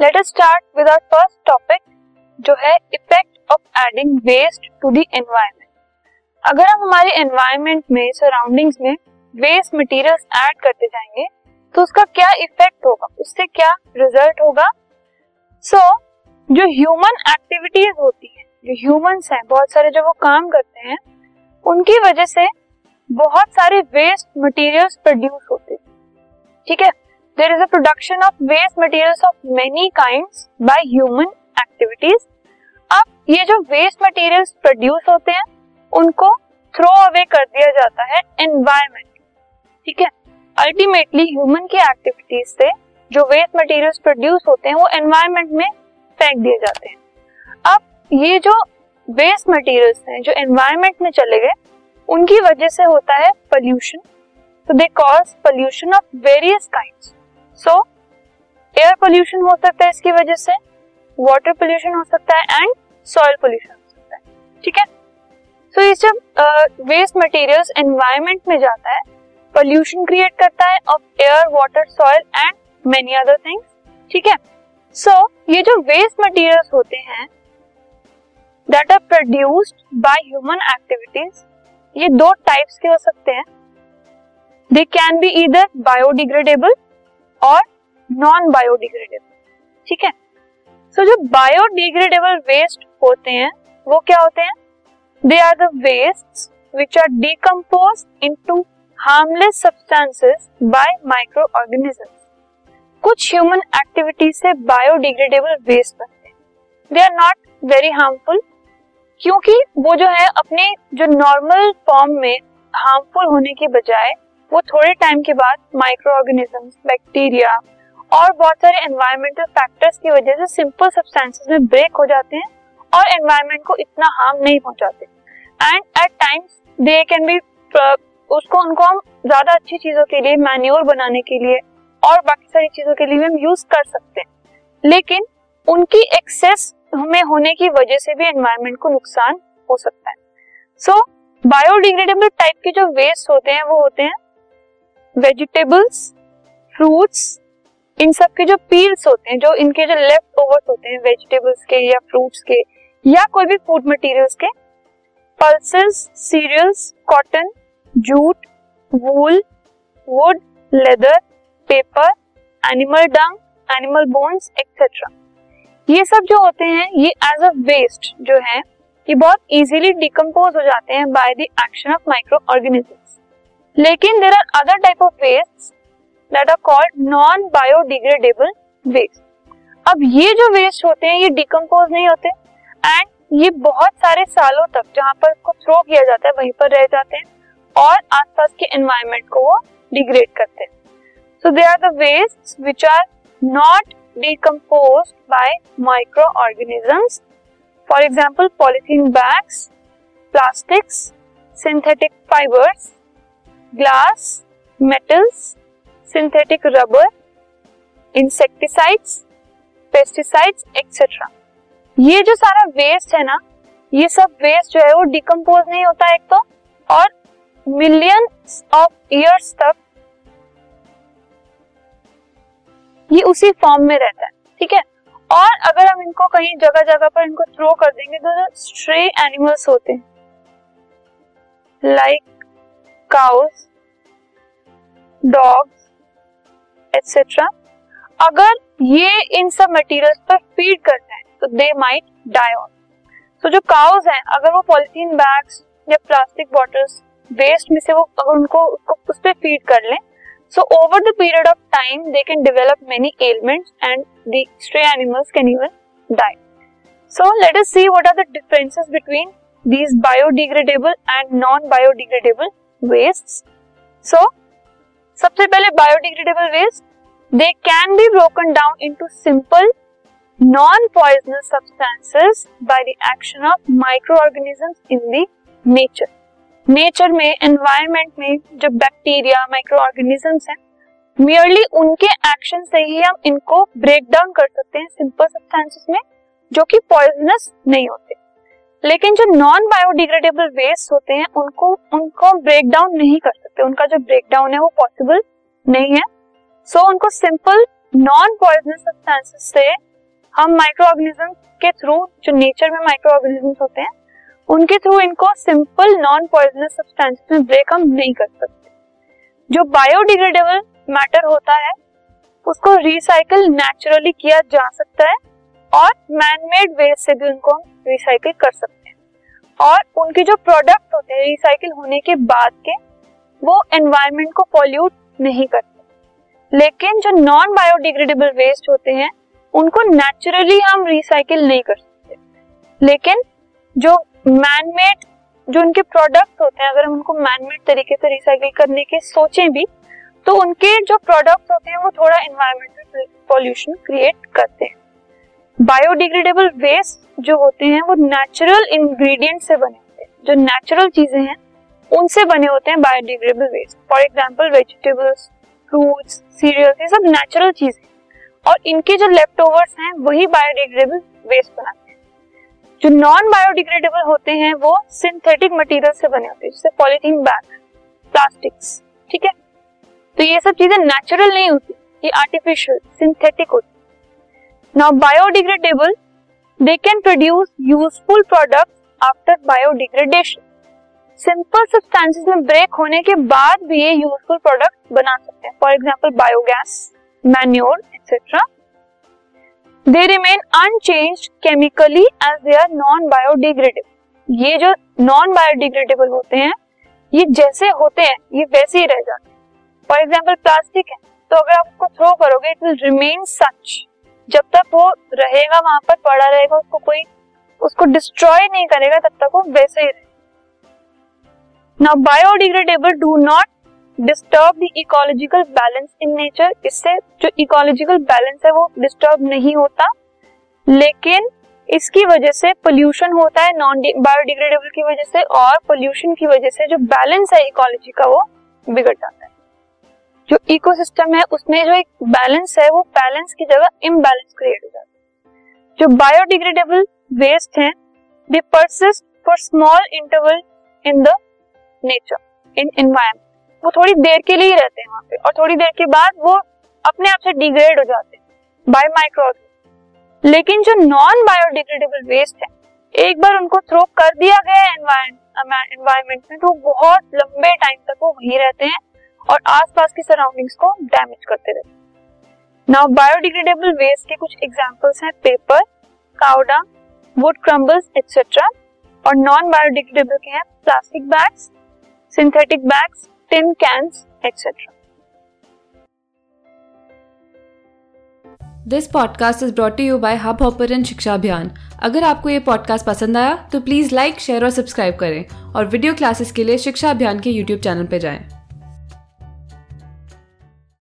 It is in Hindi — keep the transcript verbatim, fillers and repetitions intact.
Late us start with our first topic जो है effect of adding waste to the environment. अगर हम हमारे एनवायरनमेंट में, सराउंडिंग्स में वेस्ट मटेरियल्स ऐड करते जाएंगे तो उसका क्या इफेक्ट होगा, उससे क्या रिजल्ट होगा। सो so, जो ह्यूमन एक्टिविटीज होती है, जो ह्यूमंस हैं, बहुत सारे जो वो काम करते हैं, उनकी वजह से बहुत सारे वेस्ट मटेरियल्स प्रोड्यूस होते हैं। ठीक है, there is a production of waste materials of many kinds by human activities. अब ये जो वेस्ट मटेरियल्स प्रोड्यूस होते हैं उनको थ्रो अवे कर दिया जाता है एनवायरनमेंट। ठीक है, अल्टीमेटली ह्यूमन की एक्टिविटीज से जो वेस्ट मटेरियल्स प्रोड्यूस होते हैं वो एनवायरनमेंट में फेंक दिए जाते हैं। अब ये जो वेस्ट मटेरियल्स हैं जो एनवायरनमेंट में चले गए उनकी वजह से होता है pollution. So they cause pollution of various kinds. So air pollution हो सकता है इसकी वजह से, वाटर पॉल्यूशन हो सकता है एंड सॉइल पॉल्यूशन हो सकता है। ठीक है, सो ये जब वेस्ट मटेरियल्स एनवायरनमेंट में जाता है पॉल्यूशन क्रिएट करता है of air, water, soil and many other things. ठीक है, सो ये जो वेस्ट मटेरियल्स होते हैं that are produced by human activities, ये दो टाइप्स के हो सकते हैं। They can be either biodegradable और नॉन बायोडिग्रेडेबल। ठीक है, सो जो बायोडिग्रेडेबल वेस्ट होते हैं वो क्या होते हैं, they are the wastes which are decomposed into harmless substances by micro organisms. कुछ ह्यूमन एक्टिविटी से बायोडिग्रेडेबल वेस्ट बनते हैं, they are not very harmful, क्योंकि वो जो है अपने जो नॉर्मल फॉर्म में हार्मफुल होने के बजाय वो थोड़े टाइम के बाद माइक्रो ऑर्गेनिजम्स, बैक्टीरिया और बहुत सारे एनवायरमेंटल फैक्टर्स की वजह से सिंपल सब्सटेंसेस में ब्रेक हो जाते हैं और एनवायरमेंट को इतना हार्म नहीं पहुंचाते। And at times they can be, उसको उनको हम ज्यादा अच्छी चीजों के लिए, मैन्योर बनाने के लिए और बाकी सारी चीजों के लिए भी हम यूज कर सकते हैं, लेकिन उनकी एक्सेस में होने की वजह से भी एनवायरनमेंट को नुकसान हो सकता है। सो बायोडिग्रेडेबल टाइप के जो वेस्ट होते हैं वो होते हैं वेजिटेबल्स, फ्रूट्स, इन सब के जो पील्स होते हैं, जो इनके जो लेफ्ट ओवर्स होते हैं वेजिटेबल्स के या फ्रूट्स के या कोई भी फूड मटेरियल्स के, pulses, cereals, cotton, jute, wool, wood, leather, paper, animal dung, animal bones etcetera. ये सब जो होते हैं ये एज अ वेस्ट जो है ये बहुत इजीली डिकम्पोज हो जाते हैं by the action of micro organisms. लेकिन there are other type of wastes that are called non biodegradable waste. अब ये जो वेस्ट होते हैं ये डिकम्पोज नहीं होते एंड ये बहुत सारे सालों तक जहाँ पर इसको थ्रो किया जाता है वहीं पर रह जाते हैं और आसपास के एनवायरमेंट को वो डिग्रेड करते हैं। So they are the wastes which are not decomposed by microorganisms, for example polythene bags, plastics, synthetic fibers, glass, metals, synthetic rubber, insecticides, pesticides et cetera. ये जो सारा वेस्ट है ना, ये सब वेस्ट जो है वो डिकम्पोज नहीं होता एक तो, और मिलियंस ऑफ ईयर्स तक ये उसी फॉर्म में रहता है। ठीक है, और अगर हम इनको कहीं जगह जगह पर इनको थ्रो कर देंगे तो जो स्ट्रे एनिमल्स होते हैं लाइक काउस, डॉग्स एक्सेट्रा, अगर ये इन सब मटेरियल्स पर फीड कर जाए तो दे माइट डाई ऑफ। तो जो काउस हैं अगर वो पॉलिथीन बैग्स या प्लास्टिक बॉटल्स वेस्ट में से वो अगर उनको उस पर फीड कर लें so over the period of time they can develop many ailments and the stray animals can even die. So let us see what are the differences between these biodegradable and non-biodegradable wastes. So सबसे पहले biodegradable waste, they can be broken down into simple non-poisonous substances by the action of microorganisms in the nature. Nature में, एनवायरनमेंट में जो बैक्टीरिया, माइक्रो ऑर्गेनिजम्स हैं, मियरली उनके एक्शन से ही हम इनको ब्रेक डाउन कर सकते हैं सिंपल सब्सटेंसेस में जो कि पॉइजनस नहीं होते। लेकिन जो नॉन बायोडिग्रेडेबल वेस्ट होते हैं उनको उनको ब्रेक डाउन नहीं कर सकते, उनका जो ब्रेक डाउन है वो पॉसिबल नहीं है। सो so, उनको सिंपल नॉन पॉइजनस सब्सटेंसेस से हम माइक्रो ऑर्गेनिज्म के थ्रू, जो नेचर में माइक्रो ऑर्गेनिज्म होते हैं, उनके थ्रू इनको सिंपल नॉन पॉइजनस सब्सटेंसेस में ब्रेक हम नहीं कर सकते। जो बायोडिग्रेडेबल मैटर होता है उसको रिसाइकल नेचुरली किया जा सकता है और मैनमेड वेस्ट से भी उनको हम रिसाइकिल कर सकते हैं, और उनके जो प्रोडक्ट होते हैं रिसाइकिल होने के बाद के, वो एनवायरमेंट को पॉल्यूट नहीं करते। लेकिन जो नॉन बायोडिग्रेडेबल वेस्ट होते हैं उनको नेचुरली हम रिसाइकिल नहीं कर सकते, लेकिन जो मैनमेड, जो उनके प्रोडक्ट होते हैं, अगर हम उनको मैनमेड तरीके से रिसाइकिल करने के सोचें भी, तो उनके जो प्रोडक्ट होते हैं वो थोड़ा एनवायरमेंटल पॉल्यूशन क्रिएट करते हैं। बायोडिग्रेडेबल वेस्ट जो होते हैं वो नेचुरल इंग्रेडिएंट से बने होते हैं, जो नेचुरल चीजें हैं उनसे बने होते हैं biodegradable waste. For example vegetables, fruits, cereals, ये सब नेचुरल चीजें, और इनके जो लेफ्ट ओवर्स हैं वही बायोडिग्रेडेबल वेस्ट बनाते हैं। जो नॉन बायोडिग्रेडेबल होते हैं वो सिंथेटिक मटेरियल से बने होते हैं, जैसे पॉलीथीन बैग, प्लास्टिक्स, ठीक है। तो ये सब चीजें नेचुरल नहीं होती, ये आर्टिफिशियल, सिंथेटिक होती। Now biodegradable, they can produce useful product after biodegradation. Simple substances में ब्रेक होने के बाद भी ये यूजफुल प्रोडक्ट बना सकते हैं। For example biogas, manure, etcetera. They remain unchanged chemically as they are non biodegradable. ये जो नॉन बायोडिग्रेडेबल होते हैं ये जैसे होते हैं ये वैसे ही रह जाते हैं। फॉर एग्जाम्पल प्लास्टिक है, तो अगर आप उसको थ्रो करोगे इट विल रिमेन सच, जब तक वो रहेगा वहां पर पड़ा रहेगा, उसको कोई उसको डिस्ट्रॉय नहीं करेगा, तब तक वो वैसे ही रहेगा। Now biodegradable do not disturb the ecological balance in nature. इससे जो इकोलॉजिकल बैलेंस है वो डिस्टर्ब नहीं होता, लेकिन इसकी वजह से पोल्यूशन होता है नॉन बायोडिग्रेडेबल की वजह से, और पोल्यूशन की वजह से जो बैलेंस है इकोलॉजी का वो बिगड़ जाता है। जो इकोसिस्टम है उसमें जो एक बैलेंस है वो बैलेंस की जगह इम्बैलेंस क्रिएट हो जाता है। जो बायोडिग्रेडेबल वेस्ट हैं they persist for small interval in the nature, in environment. वो थोड़ी देर के लिए ही रहते हैं वहां पे, और थोड़ी देर के बाद वो अपने आप से डिग्रेड हो जाते हैं बाय माइक्रोऑर्गेनिज्म। लेकिन जो नॉन बायोडिग्रेडेबल वेस्ट है, एक बार उनको थ्रो कर दिया गया है एनवायरमेंट में, तो बहुत लंबे टाइम तक वो वहीं रहते हैं और आसपास की सराउंडिंग्स को डैमेज करते रहते हैं। नाउ बायोडिग्रेडेबल वेस्ट के कुछ एग्जांपल्स हैं पेपर, काउडा, वुड क्रम्बल्स, एक्सेट्रा। और नॉन बायोडिग्रेडेबल के हैं plastic bags, synthetic bags, tin cans, etcetera. This podcast is brought to you by hub hopper and Shiksha Abhiyan. अगर आपको ये पॉडकास्ट पसंद आया तो प्लीज लाइक, शेयर और सब्सक्राइब करें, और वीडियो क्लासेस के लिए शिक्षा अभियान के यूट्यूब चैनल पर जाएं।